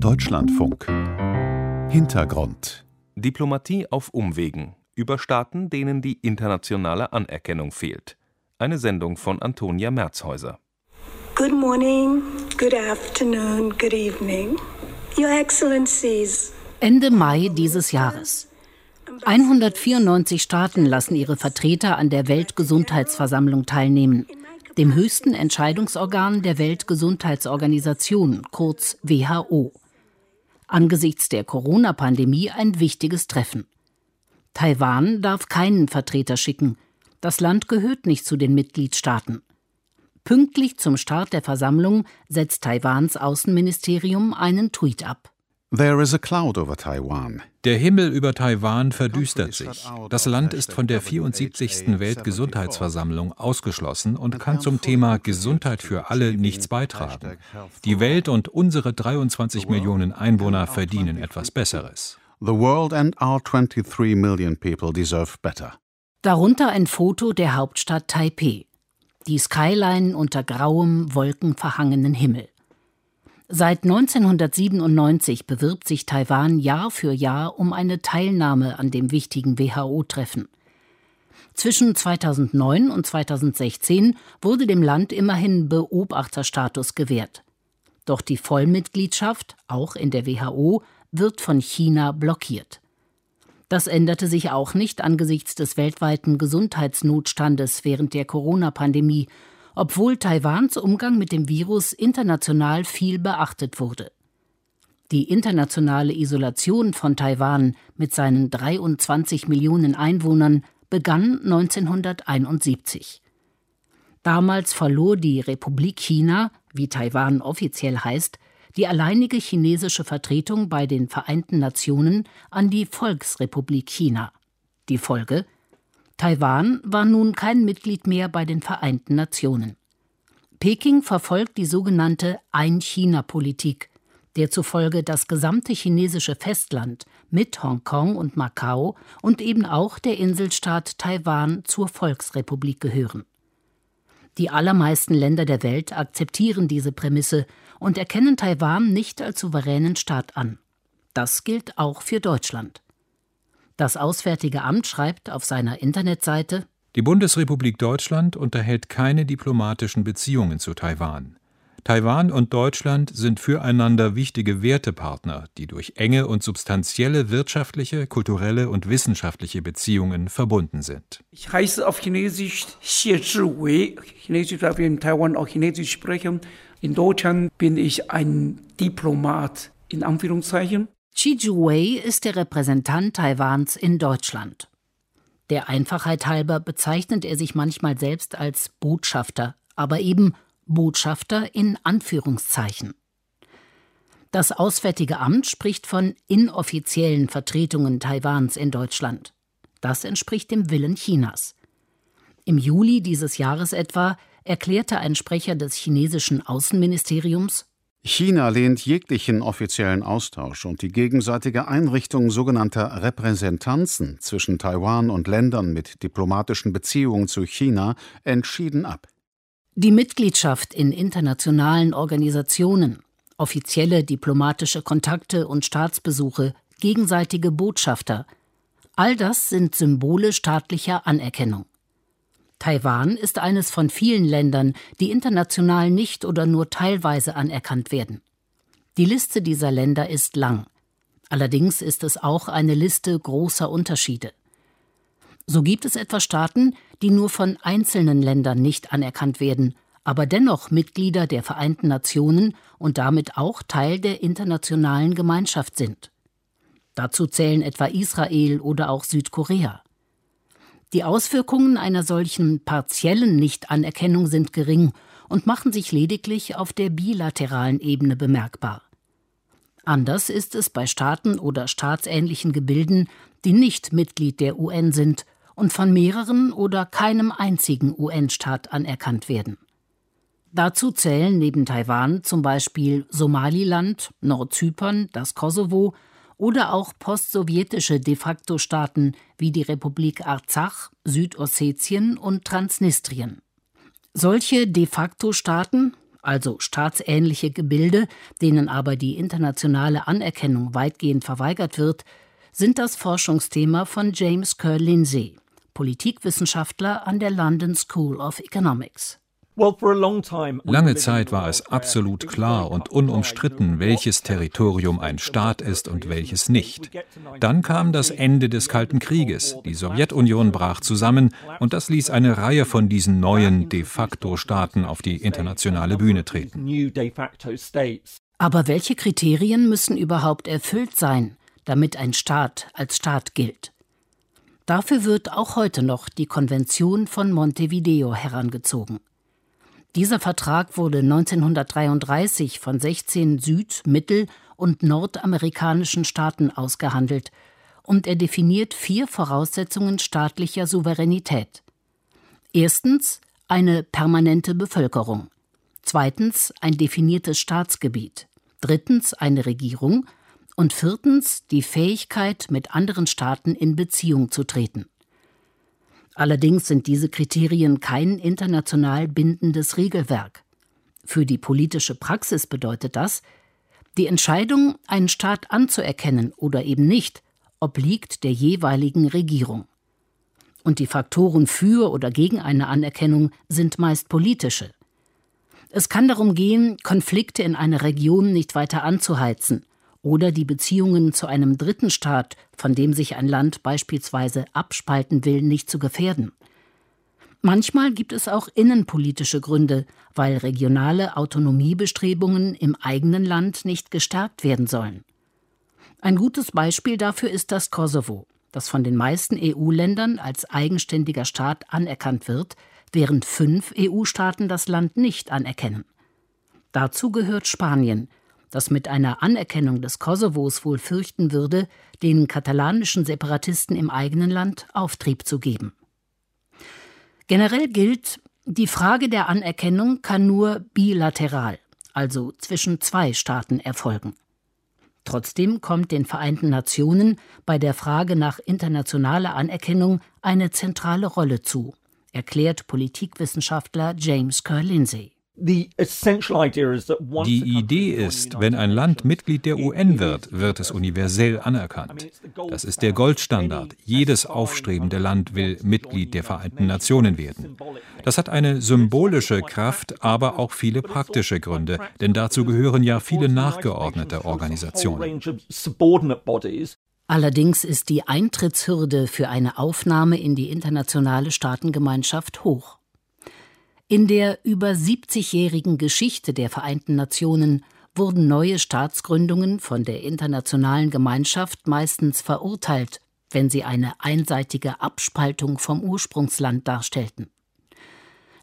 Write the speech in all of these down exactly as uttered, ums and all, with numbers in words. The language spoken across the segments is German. Deutschlandfunk. Hintergrund. Diplomatie auf Umwegen. Über Staaten, denen die internationale Anerkennung fehlt. Eine Sendung von Antonia Merzhäuser. Good morning, good afternoon, good evening. Your Excellencies. Ende Mai dieses Jahres. hundertvierundneunzig Staaten lassen ihre Vertreter an der Weltgesundheitsversammlung teilnehmen, dem höchsten Entscheidungsorgan der Weltgesundheitsorganisation, kurz W H O. Angesichts der Corona-Pandemie ein wichtiges Treffen. Taiwan darf keinen Vertreter schicken. Das Land gehört nicht zu den Mitgliedstaaten. Pünktlich zum Start der Versammlung setzt Taiwans Außenministerium einen Tweet ab. There is a cloud over Taiwan. Der Himmel über Taiwan verdüstert sich. Das Land ist von der vierundsiebzigsten Weltgesundheitsversammlung ausgeschlossen und kann zum Thema Gesundheit für alle nichts beitragen. Die Welt und unsere dreiundzwanzig Millionen Einwohner verdienen etwas Besseres. The world and our twenty-three million people deserve better. Darunter ein Foto der Hauptstadt Taipei. Die Skyline unter grauem, wolkenverhangenen Himmel. Seit neunzehnhundertsiebenundneunzig bewirbt sich Taiwan Jahr für Jahr um eine Teilnahme an dem wichtigen W H O-Treffen. Zwischen zweitausendneun und zweitausendsechzehn wurde dem Land immerhin Beobachterstatus gewährt. Doch die Vollmitgliedschaft, auch in der W H O, wird von China blockiert. Das änderte sich auch nicht angesichts des weltweiten Gesundheitsnotstandes während der Corona-Pandemie, obwohl Taiwans Umgang mit dem Virus international viel beachtet wurde. Die internationale Isolation von Taiwan mit seinen dreiundzwanzig Millionen Einwohnern begann neunzehnhunderteinundsiebzig. Damals verlor die Republik China, wie Taiwan offiziell heißt, die alleinige chinesische Vertretung bei den Vereinten Nationen an die Volksrepublik China. Die Folge? Taiwan war nun kein Mitglied mehr bei den Vereinten Nationen. Peking verfolgt die sogenannte Ein-China-Politik, der zufolge das gesamte chinesische Festland mit Hongkong und Macau und eben auch der Inselstaat Taiwan zur Volksrepublik gehören. Die allermeisten Länder der Welt akzeptieren diese Prämisse und erkennen Taiwan nicht als souveränen Staat an. Das gilt auch für Deutschland. Das Auswärtige Amt schreibt auf seiner Internetseite: Die Bundesrepublik Deutschland unterhält keine diplomatischen Beziehungen zu Taiwan. Taiwan und Deutschland sind füreinander wichtige Wertepartner, die durch enge und substanzielle wirtschaftliche, kulturelle und wissenschaftliche Beziehungen verbunden sind. Ich heiße auf Chinesisch Xie Zhiwei. Chinesisch darf ich in Taiwan auch Chinesisch sprechen. In Deutschland bin ich ein Diplomat, in Anführungszeichen. Chi-Ju Wei ist der Repräsentant Taiwans in Deutschland. Der Einfachheit halber bezeichnet er sich manchmal selbst als Botschafter, aber eben Botschafter in Anführungszeichen. Das Auswärtige Amt spricht von inoffiziellen Vertretungen Taiwans in Deutschland. Das entspricht dem Willen Chinas. Im Juli dieses Jahres etwa erklärte ein Sprecher des chinesischen Außenministeriums: China lehnt jeglichen offiziellen Austausch und die gegenseitige Einrichtung sogenannter Repräsentanzen zwischen Taiwan und Ländern mit diplomatischen Beziehungen zu China entschieden ab. Die Mitgliedschaft in internationalen Organisationen, offizielle diplomatische Kontakte und Staatsbesuche, gegenseitige Botschafter – all das sind Symbole staatlicher Anerkennung. Taiwan ist eines von vielen Ländern, die international nicht oder nur teilweise anerkannt werden. Die Liste dieser Länder ist lang. Allerdings ist es auch eine Liste großer Unterschiede. So gibt es etwa Staaten, die nur von einzelnen Ländern nicht anerkannt werden, aber dennoch Mitglieder der Vereinten Nationen und damit auch Teil der internationalen Gemeinschaft sind. Dazu zählen etwa Israel oder auch Südkorea. Die Auswirkungen einer solchen partiellen Nichtanerkennung sind gering und machen sich lediglich auf der bilateralen Ebene bemerkbar. Anders ist es bei Staaten oder staatsähnlichen Gebilden, die nicht Mitglied der U N sind und von mehreren oder keinem einzigen U N-Staat anerkannt werden. Dazu zählen neben Taiwan zum Beispiel Somaliland, Nordzypern, das Kosovo oder auch postsowjetische De-facto-Staaten wie die Republik Arzach, Südossetien und Transnistrien. Solche De-facto-Staaten, also staatsähnliche Gebilde, denen aber die internationale Anerkennung weitgehend verweigert wird, sind das Forschungsthema von James Kerr Lindsay, Politikwissenschaftler an der London School of Economics. Lange Zeit war es absolut klar und unumstritten, welches Territorium ein Staat ist und welches nicht. Dann kam das Ende des Kalten Krieges, die Sowjetunion brach zusammen und das ließ eine Reihe von diesen neuen de facto Staaten auf die internationale Bühne treten. Aber welche Kriterien müssen überhaupt erfüllt sein, damit ein Staat als Staat gilt? Dafür wird auch heute noch die Konvention von Montevideo herangezogen. Dieser Vertrag wurde neunzehnhundertdreiunddreißig von sechzehn süd-, mittel- und nordamerikanischen Staaten ausgehandelt und er definiert vier Voraussetzungen staatlicher Souveränität. Erstens eine permanente Bevölkerung. Zweitens ein definiertes Staatsgebiet. Drittens eine Regierung. Und viertens die Fähigkeit, mit anderen Staaten in Beziehung zu treten. Allerdings sind diese Kriterien kein international bindendes Regelwerk. Für die politische Praxis bedeutet das, die Entscheidung, einen Staat anzuerkennen oder eben nicht, obliegt der jeweiligen Regierung. Und die Faktoren für oder gegen eine Anerkennung sind meist politische. Es kann darum gehen, Konflikte in einer Region nicht weiter anzuheizen oder die Beziehungen zu einem dritten Staat, von dem sich ein Land beispielsweise abspalten will, nicht zu gefährden. Manchmal gibt es auch innenpolitische Gründe, weil regionale Autonomiebestrebungen im eigenen Land nicht gestärkt werden sollen. Ein gutes Beispiel dafür ist das Kosovo, das von den meisten E U-Ländern als eigenständiger Staat anerkannt wird, während fünf E U-Staaten das Land nicht anerkennen. Dazu gehört Spanien, das mit einer Anerkennung des Kosovos wohl fürchten würde, den katalanischen Separatisten im eigenen Land Auftrieb zu geben. Generell gilt, die Frage der Anerkennung kann nur bilateral, also zwischen zwei Staaten, erfolgen. Trotzdem kommt den Vereinten Nationen bei der Frage nach internationaler Anerkennung eine zentrale Rolle zu, erklärt Politikwissenschaftler James Kerr Lindsay. Die Idee ist, wenn ein Land Mitglied der U N wird, wird es universell anerkannt. Das ist der Goldstandard. Jedes aufstrebende Land will Mitglied der Vereinten Nationen werden. Das hat eine symbolische Kraft, aber auch viele praktische Gründe, denn dazu gehören ja viele nachgeordnete Organisationen. Allerdings ist die Eintrittshürde für eine Aufnahme in die internationale Staatengemeinschaft hoch. In der über siebzigjährigen Geschichte der Vereinten Nationen wurden neue Staatsgründungen von der internationalen Gemeinschaft meistens verurteilt, wenn sie eine einseitige Abspaltung vom Ursprungsland darstellten.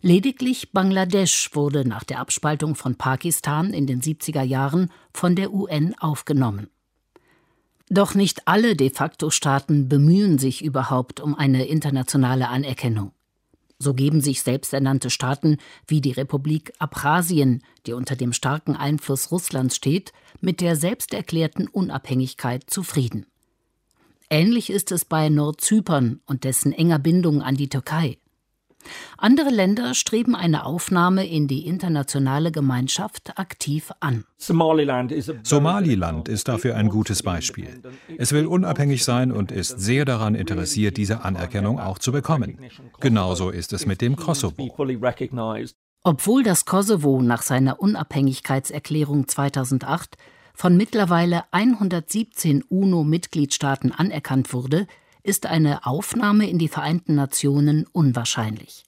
Lediglich Bangladesch wurde nach der Abspaltung von Pakistan in den siebziger Jahren von der U N aufgenommen. Doch nicht alle de facto Staaten bemühen sich überhaupt um eine internationale Anerkennung. So geben sich selbsternannte Staaten wie die Republik Abchasien, die unter dem starken Einfluss Russlands steht, mit der selbsterklärten Unabhängigkeit zufrieden. Ähnlich ist es bei Nordzypern und dessen enger Bindung an die Türkei. Andere Länder streben eine Aufnahme in die internationale Gemeinschaft aktiv an. Somaliland ist dafür ein gutes Beispiel. Es will unabhängig sein und ist sehr daran interessiert, diese Anerkennung auch zu bekommen. Genauso ist es mit dem Kosovo. Obwohl das Kosovo nach seiner Unabhängigkeitserklärung zweitausendacht von mittlerweile hundertsiebzehn UNO-Mitgliedstaaten anerkannt wurde, ist eine Aufnahme in die Vereinten Nationen unwahrscheinlich.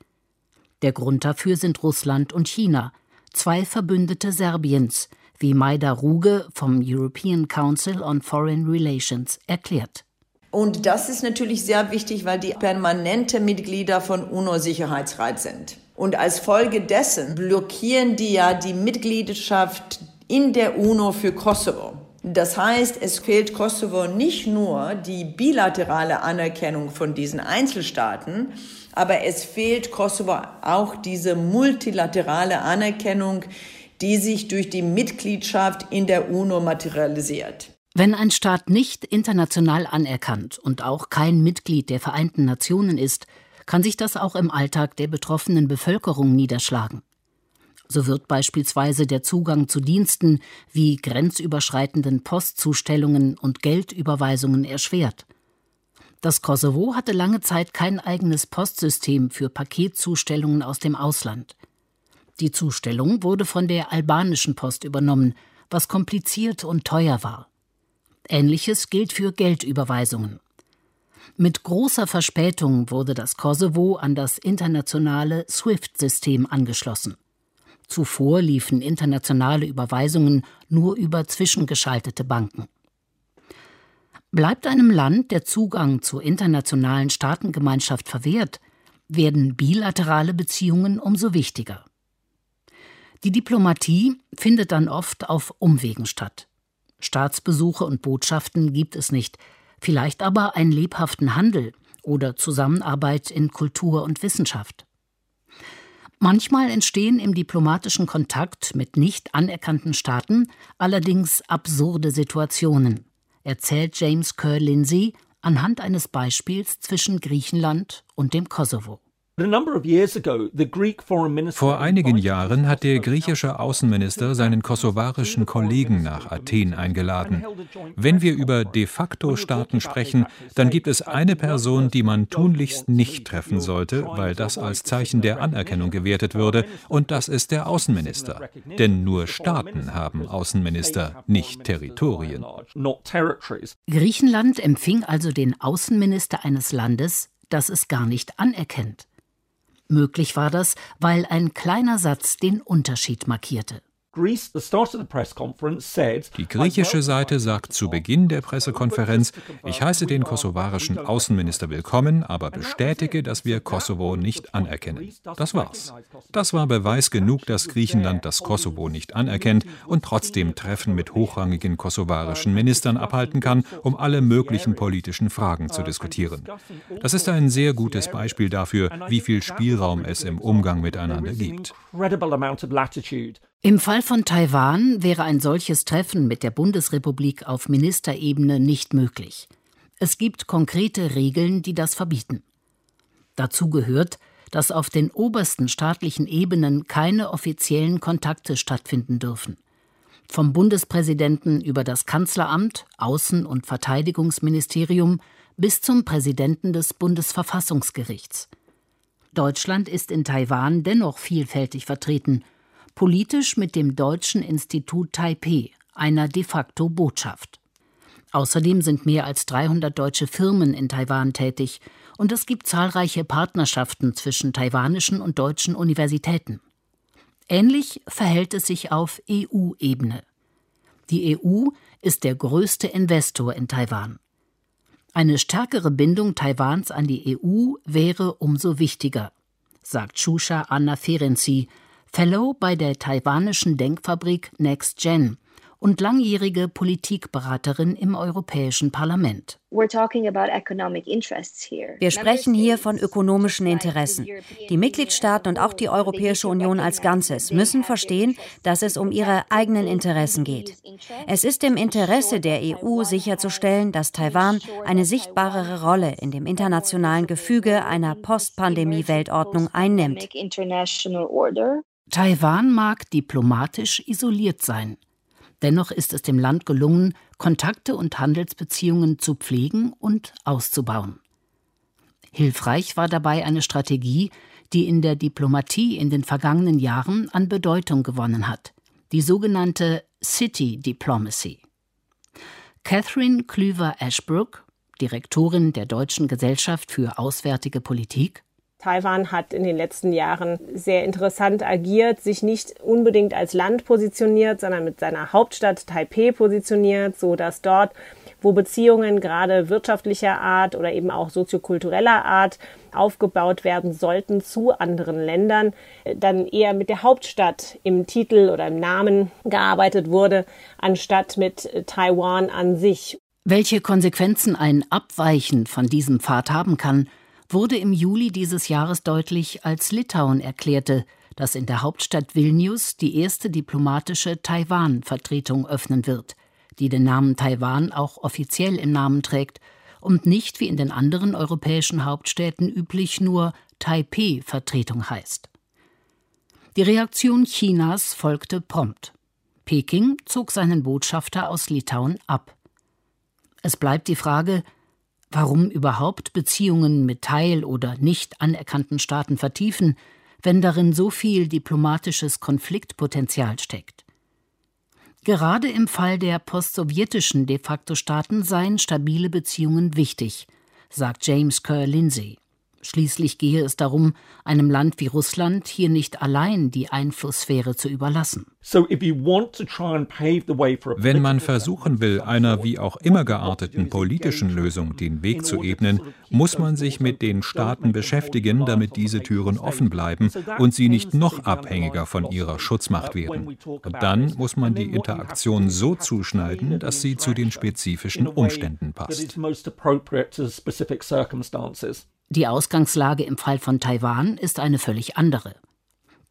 Der Grund dafür sind Russland und China, zwei Verbündete Serbiens, wie Majda Ruge vom European Council on Foreign Relations erklärt. Und das ist natürlich sehr wichtig, weil die permanente Mitglieder von UNO-Sicherheitsrat sind. Und als Folge dessen blockieren die ja die Mitgliedschaft in der UNO für Kosovo. Das heißt, es fehlt Kosovo nicht nur die bilaterale Anerkennung von diesen Einzelstaaten, aber es fehlt Kosovo auch diese multilaterale Anerkennung, die sich durch die Mitgliedschaft in der UNO materialisiert. Wenn ein Staat nicht international anerkannt und auch kein Mitglied der Vereinten Nationen ist, kann sich das auch im Alltag der betroffenen Bevölkerung niederschlagen. So wird beispielsweise der Zugang zu Diensten wie grenzüberschreitenden Postzustellungen und Geldüberweisungen erschwert. Das Kosovo hatte lange Zeit kein eigenes Postsystem für Paketzustellungen aus dem Ausland. Die Zustellung wurde von der albanischen Post übernommen, was kompliziert und teuer war. Ähnliches gilt für Geldüberweisungen. Mit großer Verspätung wurde das Kosovo an das internationale SWIFT-System angeschlossen. Zuvor liefen internationale Überweisungen nur über zwischengeschaltete Banken. Bleibt einem Land der Zugang zur internationalen Staatengemeinschaft verwehrt, werden bilaterale Beziehungen umso wichtiger. Die Diplomatie findet dann oft auf Umwegen statt. Staatsbesuche und Botschaften gibt es nicht, vielleicht aber einen lebhaften Handel oder Zusammenarbeit in Kultur und Wissenschaft. Manchmal entstehen im diplomatischen Kontakt mit nicht anerkannten Staaten allerdings absurde Situationen, erzählt James Kerr Lindsay anhand eines Beispiels zwischen Griechenland und dem Kosovo. Vor einigen Jahren hat der griechische Außenminister seinen kosovarischen Kollegen nach Athen eingeladen. Wenn wir über de facto Staaten sprechen, dann gibt es eine Person, die man tunlichst nicht treffen sollte, weil das als Zeichen der Anerkennung gewertet würde, und das ist der Außenminister. Denn nur Staaten haben Außenminister, nicht Territorien. Griechenland empfing also den Außenminister eines Landes, das es gar nicht anerkennt. Möglich war das, weil ein kleiner Satz den Unterschied markierte. Die griechische Seite sagt zu Beginn der Pressekonferenz, ich heiße den kosovarischen Außenminister willkommen, aber bestätige, dass wir Kosovo nicht anerkennen. Das war's. Das war Beweis genug, dass Griechenland das Kosovo nicht anerkennt und trotzdem Treffen mit hochrangigen kosovarischen Ministern abhalten kann, um alle möglichen politischen Fragen zu diskutieren. Das ist ein sehr gutes Beispiel dafür, wie viel Spielraum es im Umgang miteinander gibt. Im Fall von Taiwan wäre ein solches Treffen mit der Bundesrepublik auf Ministerebene nicht möglich. Es gibt konkrete Regeln, die das verbieten. Dazu gehört, dass auf den obersten staatlichen Ebenen keine offiziellen Kontakte stattfinden dürfen. Vom Bundespräsidenten über das Kanzleramt, Außen- und Verteidigungsministerium bis zum Präsidenten des Bundesverfassungsgerichts. Deutschland ist in Taiwan dennoch vielfältig vertreten, politisch mit dem Deutschen Institut Taipei, einer de facto Botschaft. Außerdem sind mehr als dreihundert deutsche Firmen in Taiwan tätig und es gibt zahlreiche Partnerschaften zwischen taiwanischen und deutschen Universitäten. Ähnlich verhält es sich auf E U-Ebene. Die E U ist der größte Investor in Taiwan. Eine stärkere Bindung Taiwans an die E U wäre umso wichtiger, sagt Shusha Anna Ferenczi, Fellow bei der taiwanischen Denkfabrik Next Gen und langjährige Politikberaterin im Europäischen Parlament. Wir sprechen hier von ökonomischen Interessen. Die Mitgliedstaaten und auch die Europäische Union als Ganzes müssen verstehen, dass es um ihre eigenen Interessen geht. Es ist im Interesse der E U sicherzustellen, dass Taiwan eine sichtbarere Rolle in dem internationalen Gefüge einer Postpandemie-Weltordnung einnimmt. Taiwan mag diplomatisch isoliert sein. Dennoch ist es dem Land gelungen, Kontakte und Handelsbeziehungen zu pflegen und auszubauen. Hilfreich war dabei eine Strategie, die in der Diplomatie in den vergangenen Jahren an Bedeutung gewonnen hat, die sogenannte City Diplomacy. Catherine Klüver-Ashbrook, Direktorin der Deutschen Gesellschaft für Auswärtige Politik: Taiwan hat in den letzten Jahren sehr interessant agiert, sich nicht unbedingt als Land positioniert, sondern mit seiner Hauptstadt Taipei positioniert, sodass dort, wo Beziehungen gerade wirtschaftlicher Art oder eben auch soziokultureller Art aufgebaut werden sollten zu anderen Ländern, dann eher mit der Hauptstadt im Titel oder im Namen gearbeitet wurde, anstatt mit Taiwan an sich. Welche Konsequenzen ein Abweichen von diesem Pfad haben kann, wurde im Juli dieses Jahres deutlich, als Litauen erklärte, dass in der Hauptstadt Vilnius die erste diplomatische Taiwan-Vertretung öffnen wird, die den Namen Taiwan auch offiziell im Namen trägt und nicht wie in den anderen europäischen Hauptstädten üblich nur Taipei-Vertretung heißt. Die Reaktion Chinas folgte prompt. Peking zog seinen Botschafter aus Litauen ab. Es bleibt die Frage, warum überhaupt Beziehungen mit Teil- oder nicht anerkannten Staaten vertiefen, wenn darin so viel diplomatisches Konfliktpotenzial steckt. Gerade im Fall der postsowjetischen de facto Staaten seien stabile Beziehungen wichtig, sagt James Kerr Lindsay. Schließlich gehe es darum, einem Land wie Russland hier nicht allein die Einflusssphäre zu überlassen. Wenn man versuchen will, einer wie auch immer gearteten politischen Lösung den Weg zu ebnen, muss man sich mit den Staaten beschäftigen, damit diese Türen offen bleiben und sie nicht noch abhängiger von ihrer Schutzmacht werden. Und dann muss man die Interaktion so zuschneiden, dass sie zu den spezifischen Umständen passt. Die Ausgangslage im Fall von Taiwan ist eine völlig andere.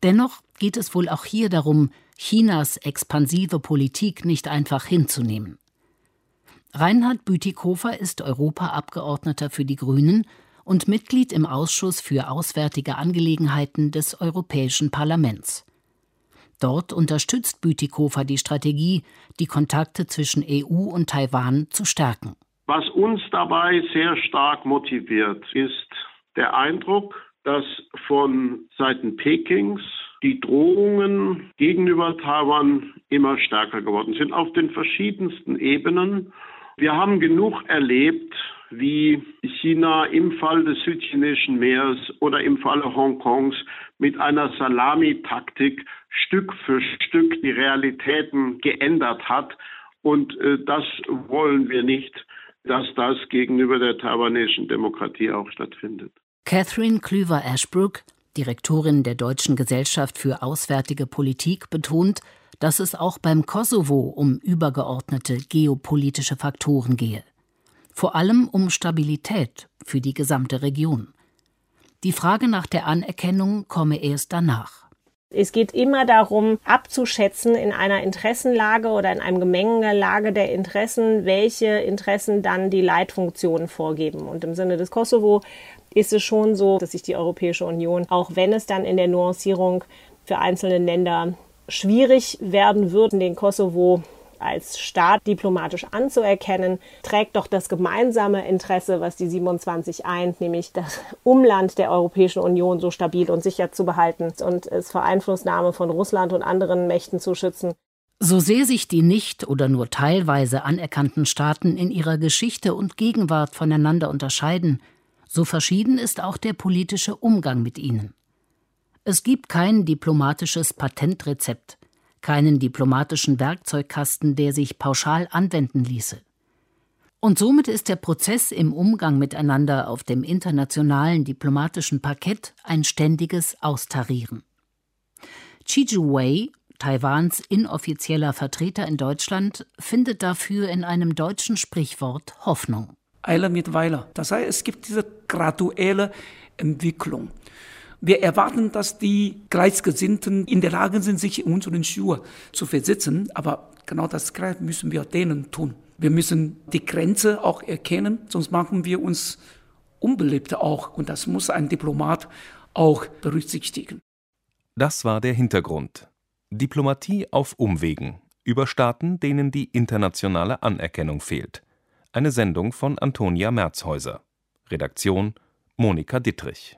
Dennoch geht es wohl auch hier darum, Chinas expansive Politik nicht einfach hinzunehmen. Reinhard Bütikofer ist Europaabgeordneter für die Grünen und Mitglied im Ausschuss für Auswärtige Angelegenheiten des Europäischen Parlaments. Dort unterstützt Bütikofer die Strategie, die Kontakte zwischen E U und Taiwan zu stärken. Was uns dabei sehr stark motiviert, ist der Eindruck, dass von Seiten Pekings die Drohungen gegenüber Taiwan immer stärker geworden sind, auf den verschiedensten Ebenen. Wir haben genug erlebt, wie China im Fall des Südchinesischen Meeres oder im Falle Hongkongs mit einer Salamitaktik Stück für Stück die Realitäten geändert hat. Und äh, das wollen wir nicht, dass das gegenüber der taiwanesischen Demokratie auch stattfindet. Catherine Klüver-Ashbrook, Direktorin der Deutschen Gesellschaft für Auswärtige Politik, betont, dass es auch beim Kosovo um übergeordnete geopolitische Faktoren gehe. Vor allem um Stabilität für die gesamte Region. Die Frage nach der Anerkennung komme erst danach. Es geht immer darum, abzuschätzen in einer Interessenlage oder in einem Gemengelage der Interessen, welche Interessen dann die Leitfunktionen vorgeben. Und im Sinne des Kosovo ist es schon so, dass sich die Europäische Union, auch wenn es dann in der Nuancierung für einzelne Länder schwierig werden würde, den Kosovo als Staat diplomatisch anzuerkennen, trägt doch das gemeinsame Interesse, was die siebenundzwanzig eint, nämlich das Umland der Europäischen Union so stabil und sicher zu behalten und es vor Einflussnahme von Russland und anderen Mächten zu schützen. So sehr sich die nicht oder nur teilweise anerkannten Staaten in ihrer Geschichte und Gegenwart voneinander unterscheiden, so verschieden ist auch der politische Umgang mit ihnen. Es gibt kein diplomatisches Patentrezept, keinen diplomatischen Werkzeugkasten, der sich pauschal anwenden ließe. Und somit ist der Prozess im Umgang miteinander auf dem internationalen diplomatischen Parkett ein ständiges Austarieren. Chi-Ju Wei, Taiwans inoffizieller Vertreter in Deutschland, findet dafür in einem deutschen Sprichwort Hoffnung. Eile mit Weile. Das heißt, es gibt diese graduelle Entwicklung. Wir erwarten, dass die Gleichgesinnten in der Lage sind, sich in unseren Schuhe zu versetzen. Aber genau das Gleiche müssen wir denen tun. Wir müssen die Grenze auch erkennen, sonst machen wir uns unbeliebt auch. Und das muss ein Diplomat auch berücksichtigen. Das war der Hintergrund. Diplomatie auf Umwegen. Über Staaten, denen die internationale Anerkennung fehlt. Eine Sendung von Antonia Merzhäuser. Redaktion Monika Dittrich.